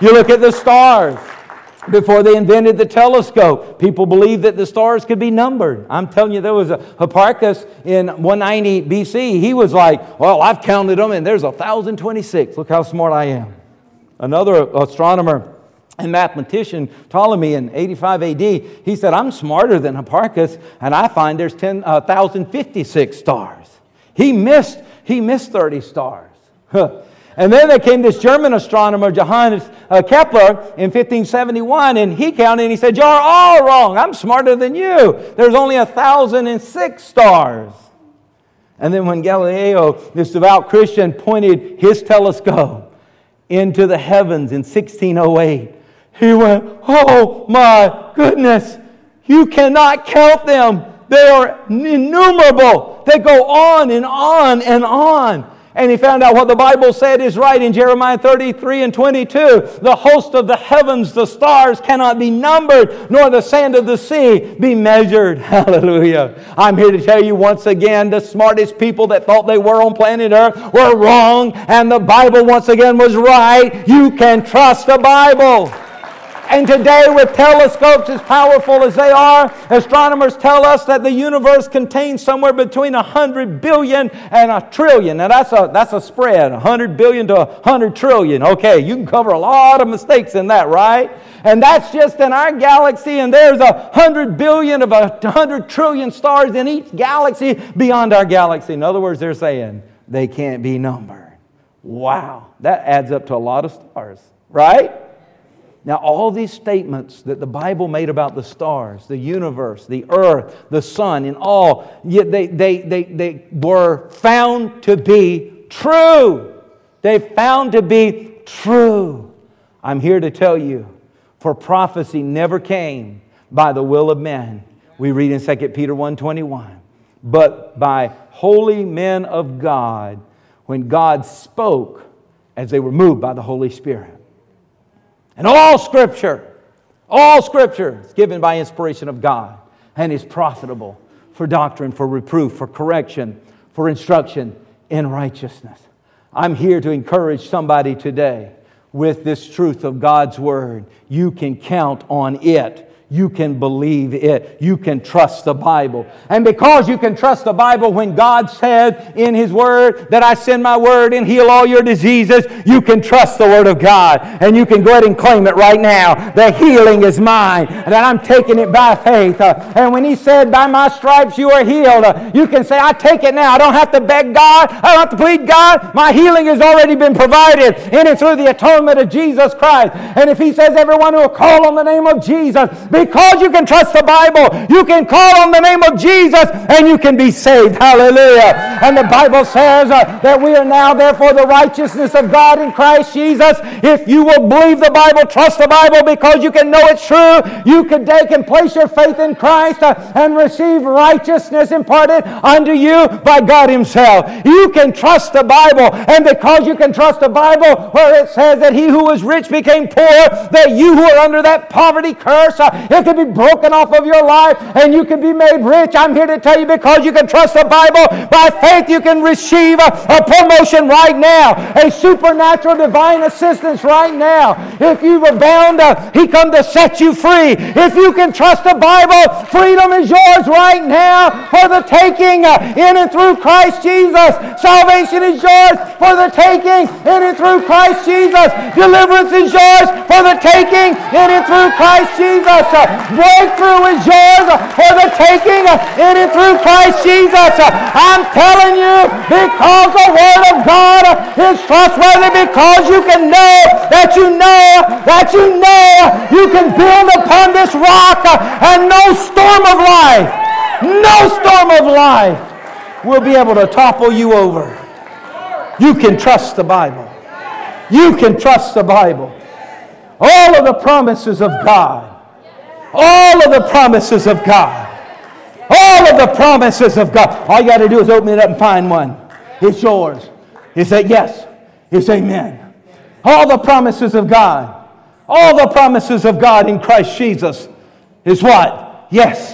You look at the stars. Before they invented the telescope, people believed that the stars could be numbered. I'm telling you, there was a Hipparchus in one ninety B C. He was like, well, I've counted them, and there's one thousand twenty-six. Look how smart I am. Another astronomer and mathematician, Ptolemy, in eighty-five A D, he said, I'm smarter than Hipparchus, and I find there's ten, uh, one thousand fifty-six stars. He missed, he missed thirty stars. Huh. And then there came this German astronomer, Johannes Kepler, in fifteen seventy-one, and he counted and he said, you're all wrong. I'm smarter than you. There's only one thousand six stars. And then when Galileo, this devout Christian, pointed his telescope into the heavens in sixteen oh eight, he went, oh my goodness, you cannot count them. They are innumerable. They go on and on and on. And he found out what the Bible said is right in Jeremiah thirty-three and twenty-two. The host of the heavens, the stars, cannot be numbered, nor the sand of the sea be measured. Hallelujah. I'm here to tell you once again, the smartest people that thought they were on planet Earth were wrong, and the Bible once again was right. You can trust the Bible. And today, with telescopes as powerful as they are, astronomers tell us that the universe contains somewhere between one hundred billion and a trillion. Now, that's a, that's a spread, one hundred billion to one hundred trillion. Okay, you can cover a lot of mistakes in that, right? And that's just in our galaxy, and there's one hundred billion of one hundred trillion stars in each galaxy beyond our galaxy. In other words, they're saying they can't be numbered. Wow, that adds up to a lot of stars, right? Now, all these statements that the Bible made about the stars, the universe, the earth, the sun, and all, yet they, they, they, they were found to be true. They found to be true. I'm here to tell you, for prophecy never came by the will of men. We read in Second Peter one twenty-one, but by holy men of God, when God spoke as they were moved by the Holy Spirit. And all Scripture, all Scripture is given by inspiration of God and is profitable for doctrine, for reproof, for correction, for instruction in righteousness. I'm here to encourage somebody today with this truth of God's Word. You can count on it. You can believe it. You can trust the Bible. And because you can trust the Bible, when God said in His Word that I send my Word and heal all your diseases, you can trust the Word of God. And you can go ahead and claim it right now. The healing is mine. And that I'm taking it by faith. And when He said, by my stripes you are healed, you can say, I take it now. I don't have to beg God. I don't have to plead God. My healing has already been provided in and through the atonement of Jesus Christ. And if He says everyone who will call on the name of Jesus Because you can trust the Bible, you can call on the name of Jesus and you can be saved. Hallelujah. And the Bible says uh, that we are now therefore the righteousness of God in Christ Jesus. If you will believe the Bible, trust the Bible, because you can know it's true, you can take and place your faith in Christ uh, and receive righteousness imparted unto you by God Himself. You can trust the Bible, and because you can trust the Bible, where it says that he who was rich became poor, that you who are under that poverty curse, uh, it can be broken off of your life and you can be made rich. I'm here to tell you, because you can trust the Bible, by faith you can receive a, a promotion right now, a supernatural divine assistance right now. If you were bound, uh, He come to set you free. If you can trust the Bible, freedom is yours right now for the taking uh, in and through Christ Jesus. Salvation is yours for the taking in and through Christ Jesus. Deliverance is yours for the taking in and through Christ Jesus. Breakthrough is yours for the taking in and through Christ Jesus. I'm telling you, because the Word of God is trustworthy, because you can know that you know that you know you can build upon this rock, and no storm of life, no storm of life will be able to topple you over. You can trust the Bible. You can trust the Bible. All of the promises of God. All of the promises of God. All of the promises of God. All you got to do is open it up and find one. It's yours. It's a yes. It's amen. All the promises of God. All the promises of God in Christ Jesus is what? Yes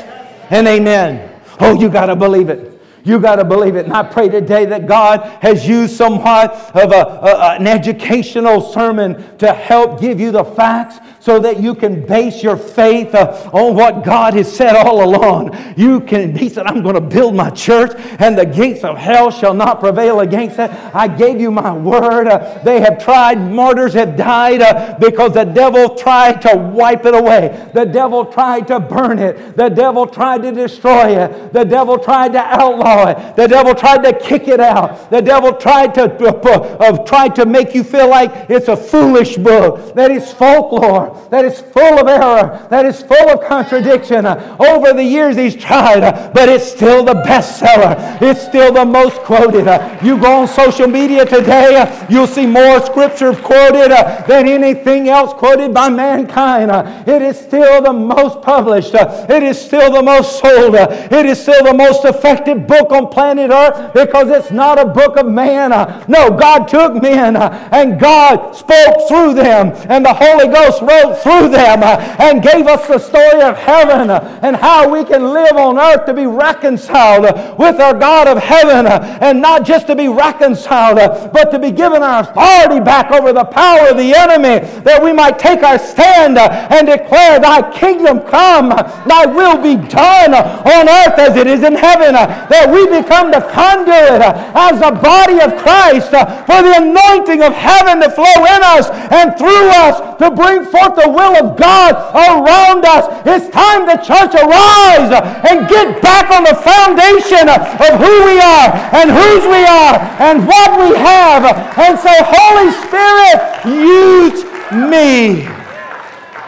and amen. Oh, you got to believe it. You got to believe it. And I pray today that God has used somewhat of a, a, an educational sermon to help give you the facts so that you can base your faith uh, on what God has said all along. You can, He said, I'm going to build my church and the gates of hell shall not prevail against it. I gave you my word. Uh, they have tried, martyrs have died uh, because the devil tried to wipe it away. The devil tried to burn it. The devil tried to destroy it. The devil tried to outlaw it. The devil tried to kick it out. The devil tried to uh, uh, tried to make you feel like it's a foolish book, that it's folklore, that it's full of error, that it's full of contradiction. Uh, over the years he's tried, uh, but it's still the bestseller. It's still the most quoted. Uh, you go on social media today, uh, you'll see more scripture quoted uh, than anything else quoted by mankind. Uh, it is still the most published. Uh, it is still the most sold. Uh, it is still the most effective book on planet earth, because it's not a book of man. No, God took men and God spoke through them and the Holy Ghost wrote through them and gave us the story of heaven and how we can live on earth to be reconciled with our God of heaven, and not just to be reconciled, but to be given our authority back over the power of the enemy, that we might take our stand and declare, Thy kingdom come, Thy will be done on earth as it is in heaven. That we become the conduit uh, as the body of Christ uh, for the anointing of heaven to flow in us and through us to bring forth the will of God around us. It's time the church arise uh, and get back on the foundation uh, of who we are and whose we are and what we have, uh, and say, Holy Spirit, use me.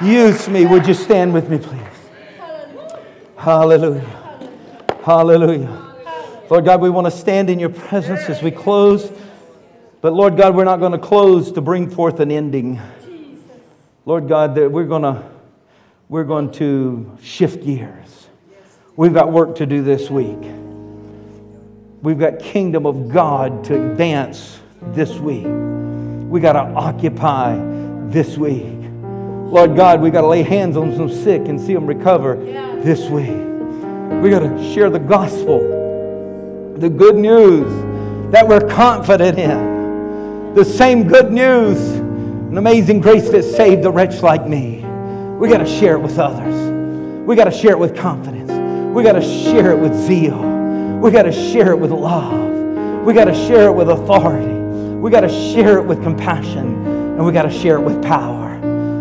Use me. Would you stand with me, please? Hallelujah. Hallelujah. Lord God, we want to stand in your presence as we close. But Lord God, we're not going to close to bring forth an ending. Lord God, that we're going to we're going to shift gears. We've got work to do this week. We've got kingdom of God to advance this week. We got to occupy this week. Lord God, we got to lay hands on some sick and see them recover this week. We got to share the gospel. The good news that we're confident in. The same good news, an amazing grace that saved a wretch like me. We got to share it with others. We got to share it with confidence. We got to share it with zeal. We got to share it with love. We got to share it with authority. We got to share it with compassion. And we got to share it with power.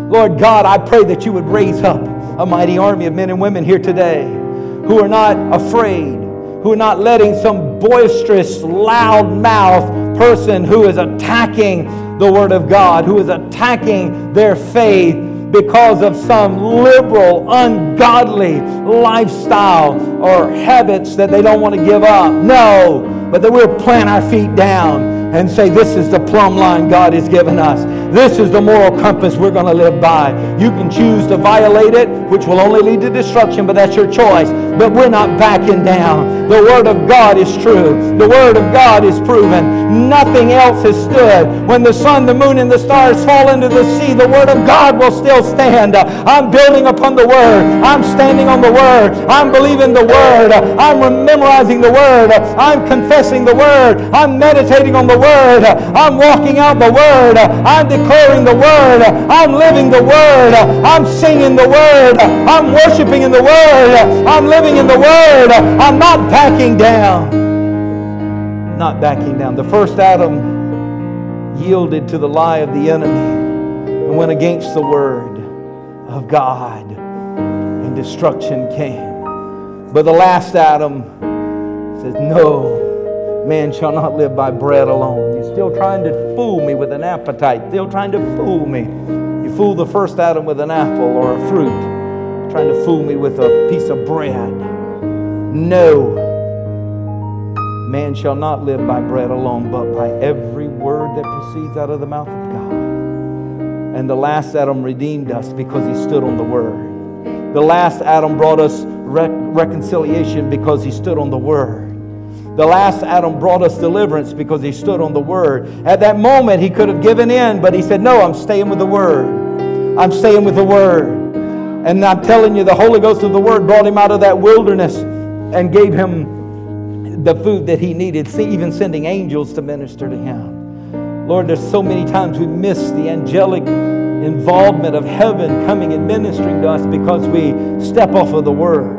Lord God, I pray that you would raise up a mighty army of men and women here today who are not afraid, who are not letting some boisterous, loud-mouthed person who is attacking the Word of God, who is attacking their faith, because of some liberal, ungodly lifestyle or habits that they don't want to give up. No, but that we'll plant our feet down and say, this is the plumb line God has given us. This is the moral compass we're going to live by. You can choose to violate it, which will only lead to destruction, but that's your choice. But we're not backing down. The Word of God is true. The Word of God is proven. Nothing else has stood. When the sun, the moon, and the stars fall into the sea, the Word of God will still stand. I'm building upon the Word. I'm standing on the Word. I'm believing the Word. I'm memorizing the Word. I'm confessing the Word. I'm meditating on the Word. I'm walking out the Word. I'm declaring the Word. I'm living the Word. I'm singing the Word. I'm worshiping in the Word. I'm living in the Word. I'm not backing down. Not backing down. The first Adam yielded to the lie of the enemy and went against the Word of God, and destruction came. But the last Adam says, no, man shall not live by bread alone. You're still trying to fool me with an appetite. Still trying to fool me. You fooled the first Adam with an apple or a fruit. You're trying to fool me with a piece of bread. No. Man shall not live by bread alone, but by every word that proceeds out of the mouth of God. And the last Adam redeemed us because he stood on the Word. The last Adam brought us rec- reconciliation because he stood on the Word. The last Adam brought us deliverance because he stood on the Word. At that moment, he could have given in, but he said, no, I'm staying with the Word. I'm staying with the Word. And I'm telling you, the Holy Ghost of the Word brought him out of that wilderness and gave him the food that he needed, even sending angels to minister to him. Lord, there's so many times we miss the angelic involvement of heaven coming and ministering to us because we step off of the Word.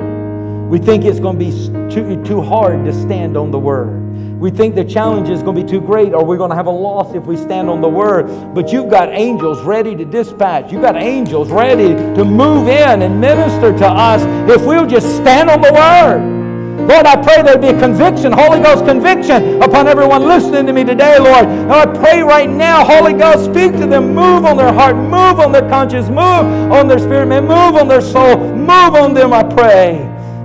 We think it's going to be too, too hard to stand on the Word. We think the challenge is going to be too great, or we're going to have a loss if we stand on the Word. But you've got angels ready to dispatch. You've got angels ready to move in and minister to us if we'll just stand on the Word. Lord, I pray there'd be a conviction, Holy Ghost conviction upon everyone listening to me today, Lord. And I pray right now, Holy Ghost, speak to them. Move on their heart. Move on their conscience. Move on their spirit, man. Move on their soul. Move on them, I pray.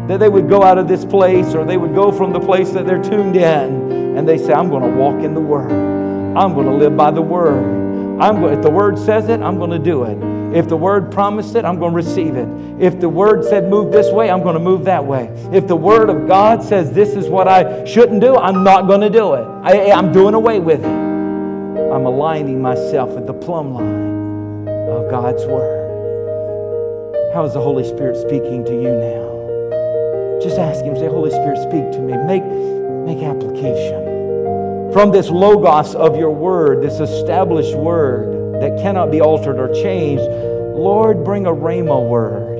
That they would go out of this place, or they would go from the place that they're tuned in, and they say, I'm going to walk in the Word. I'm going to live by the Word. I'm going, if the Word says it, I'm going to do it. If the Word promised it, I'm going to receive it. If the Word said move this way, I'm going to move that way. If the Word of God says this is what I shouldn't do, I'm not going to do it. I, I'm doing away with it. I'm aligning myself with the plumb line of God's Word. How is the Holy Spirit speaking to you now? Just ask him, say, Holy Spirit, speak to me. Make, make application. From this logos of your Word, this established Word that cannot be altered or changed, Lord, bring a rhema word,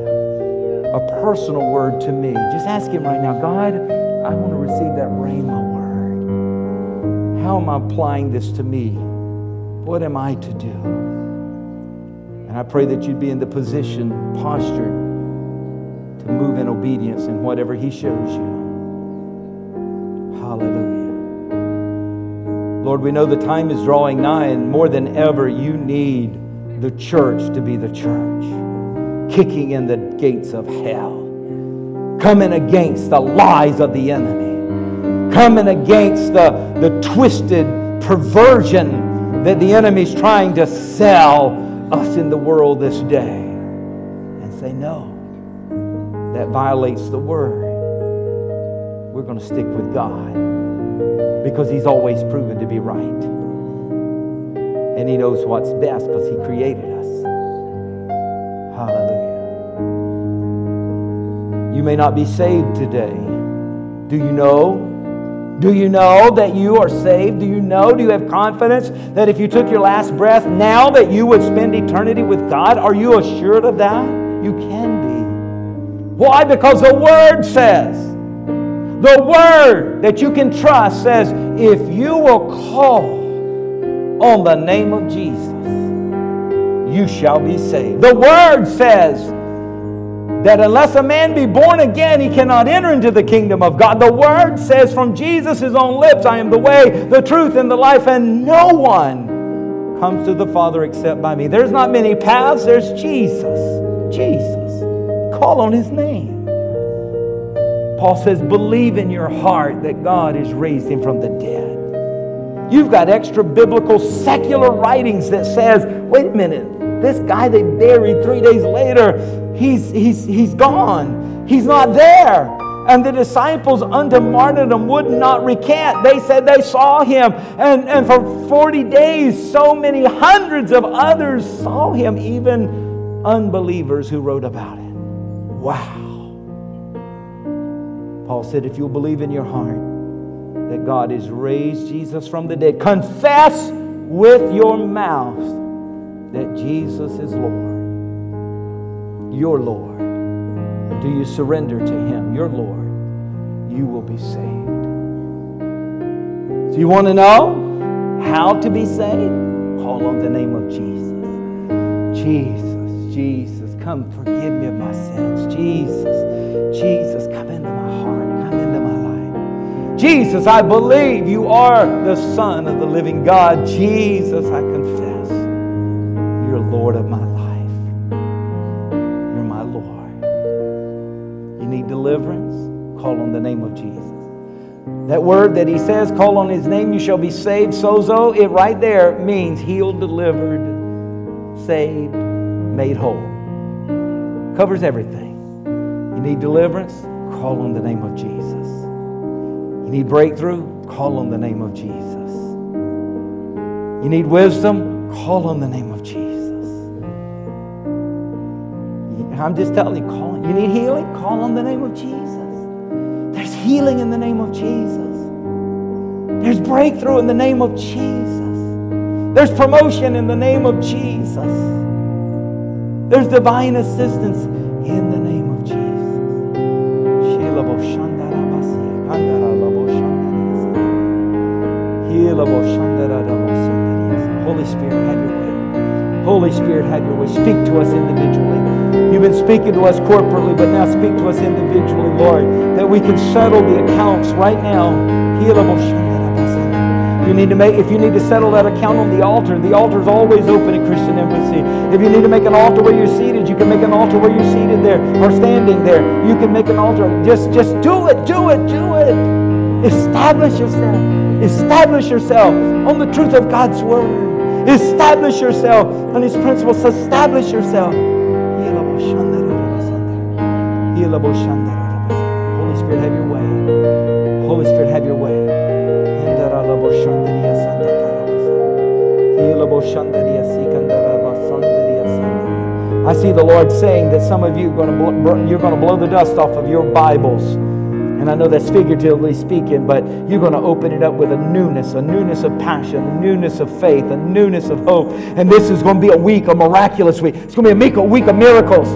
a personal word to me. Just ask him right now, God, I want to receive that rhema word. How am I applying this to me? What am I to do? And I pray that you'd be in the position, postured, to move in obedience in whatever he shows you. Hallelujah. Lord, we know the time is drawing nigh, and more than ever, you need the church to be the church, kicking in the gates of hell, coming against the lies of the enemy, coming against the, the twisted perversion that the enemy's trying to sell us in the world this day. And say, no. That violates the Word. We're going to stick with God because he's always proven to be right. And he knows what's best because he created us. Hallelujah. You may not be saved today. Do you know? Do you know that you are saved? Do you know? Do you have confidence that if you took your last breath now that you would spend eternity with God? Are you assured of that? You can be. Why? Because the Word says, the Word that you can trust says, if you will call on the name of Jesus, you shall be saved. The Word says that unless a man be born again, he cannot enter into the kingdom of God. The Word says from Jesus' own lips, I am the way, the truth, and the life, and no one comes to the Father except by me. There's not many paths. There's Jesus. Jesus. Call on his name. Paul says, believe in your heart that God has raised him from the dead. You've got extra biblical secular writings that says, wait a minute, this guy they buried three days later, he's, he's, he's gone. He's not there. And the disciples unto martyrdom would not recant. They said they saw him. And, and for forty days, so many hundreds of others saw him, even unbelievers who wrote about it. Wow. Paul said, if you'll believe in your heart that God has raised Jesus from the dead, confess with your mouth that Jesus is Lord, your Lord. Do you surrender to him, your Lord? You will be saved. Do you want to know how to be saved? Call on the name of Jesus. Jesus, Jesus, come forgive me of my sins. Jesus, Jesus, come into my heart, come into my life. Jesus, I believe you are the Son of the living God. Jesus, I confess you're Lord of my life. Need deliverance, call on the name of Jesus. That word that he says, call on his name, you shall be saved, sozo, it right there means healed, delivered, saved, made whole. Covers everything. You need deliverance, call on the name of Jesus. You need breakthrough, call on the name of Jesus. You need wisdom, call on the name of Jesus. I'm just telling you, call, you need healing? Call on the name of Jesus. There's healing in the name of Jesus. There's breakthrough in the name of Jesus. There's promotion in the name of Jesus. There's divine assistance in the name of Jesus. Holy Spirit, have your way. Holy Spirit, have your way. Speak to us individually. You've been speaking to us corporately, but now speak to us individually, Lord, that we can settle the accounts right now. If you need to make, if you need to settle that account on the altar, the altar is always open at Christian Embassy. If you need to make an altar where you're seated, you can make an altar where you're seated there or standing there. You can make an altar. Just, just do it, do it, do it. Establish yourself. Establish yourself on the truth of God's Word. Establish yourself on His principles. Establish yourself. Holy Spirit, have your way. Holy Spirit, have your way. I see the Lord saying that some of you are going to blow, you're going to blow the dust off of your Bibles. And I know that's figuratively speaking, but you're going to open it up with a newness, a newness of passion, a newness of faith, a newness of hope. And this is going to be a week, a miraculous week. It's going to be a week of miracles.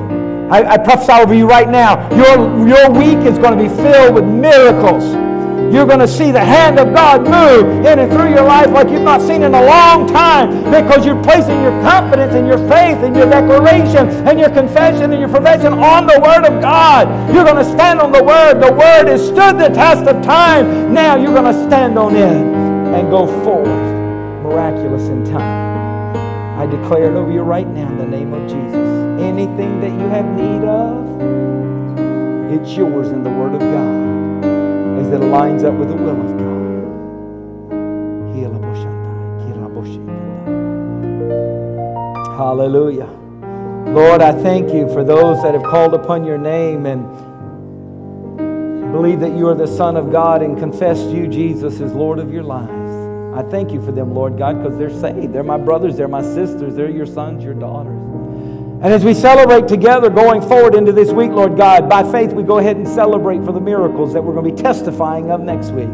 I, I prophesy over you right now. Your, your week is going to be filled with miracles. You're going to see the hand of God move in and through your life like you've not seen in a long time, because you're placing your confidence and your faith and your declaration and your confession and your profession on the Word of God. You're going to stand on the Word. The Word has stood the test of time. Now you're going to stand on it and go forward. Miraculous in time. I declare it over you right now in the name of Jesus. Anything that you have need of, it's yours in the Word of God, as it lines up with the will of God. Hallelujah. Lord, I thank you for those that have called upon your name and believe that you are the Son of God and confessed you, Jesus, as Lord of your lives. I thank you for them, Lord God, because they're saved. They're my brothers. They're my sisters. They're your sons, your daughters. And as we celebrate together going forward into this week, Lord God, by faith we go ahead and celebrate for the miracles that we're going to be testifying of next week.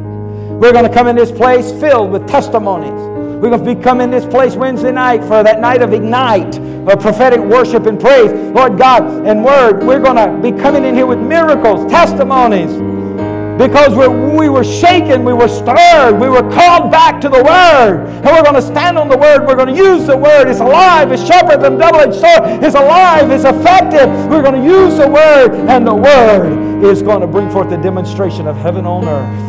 We're going to come in this place filled with testimonies. We're going to be coming in this place Wednesday night for that night of Ignite, a prophetic worship and praise, Lord God, and Word. We're going to be coming in here with miracles, testimonies, because we're, we were shaken, we were stirred, we were called back to the Word. And we're going to stand on the Word. We're going to use the Word. It's alive. It's sharper than double-edged sword. It's alive. It's effective. We're going to use the Word, and the Word is going to bring forth the demonstration of heaven on earth.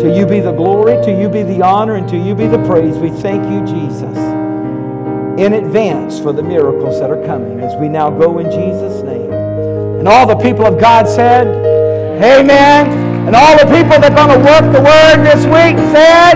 To you be the glory, to you be the honor, and to you be the praise. We thank you, Jesus, in advance for the miracles that are coming as we now go in Jesus' name. And all the people of God said, amen. And all the people that are going to work the word this week said,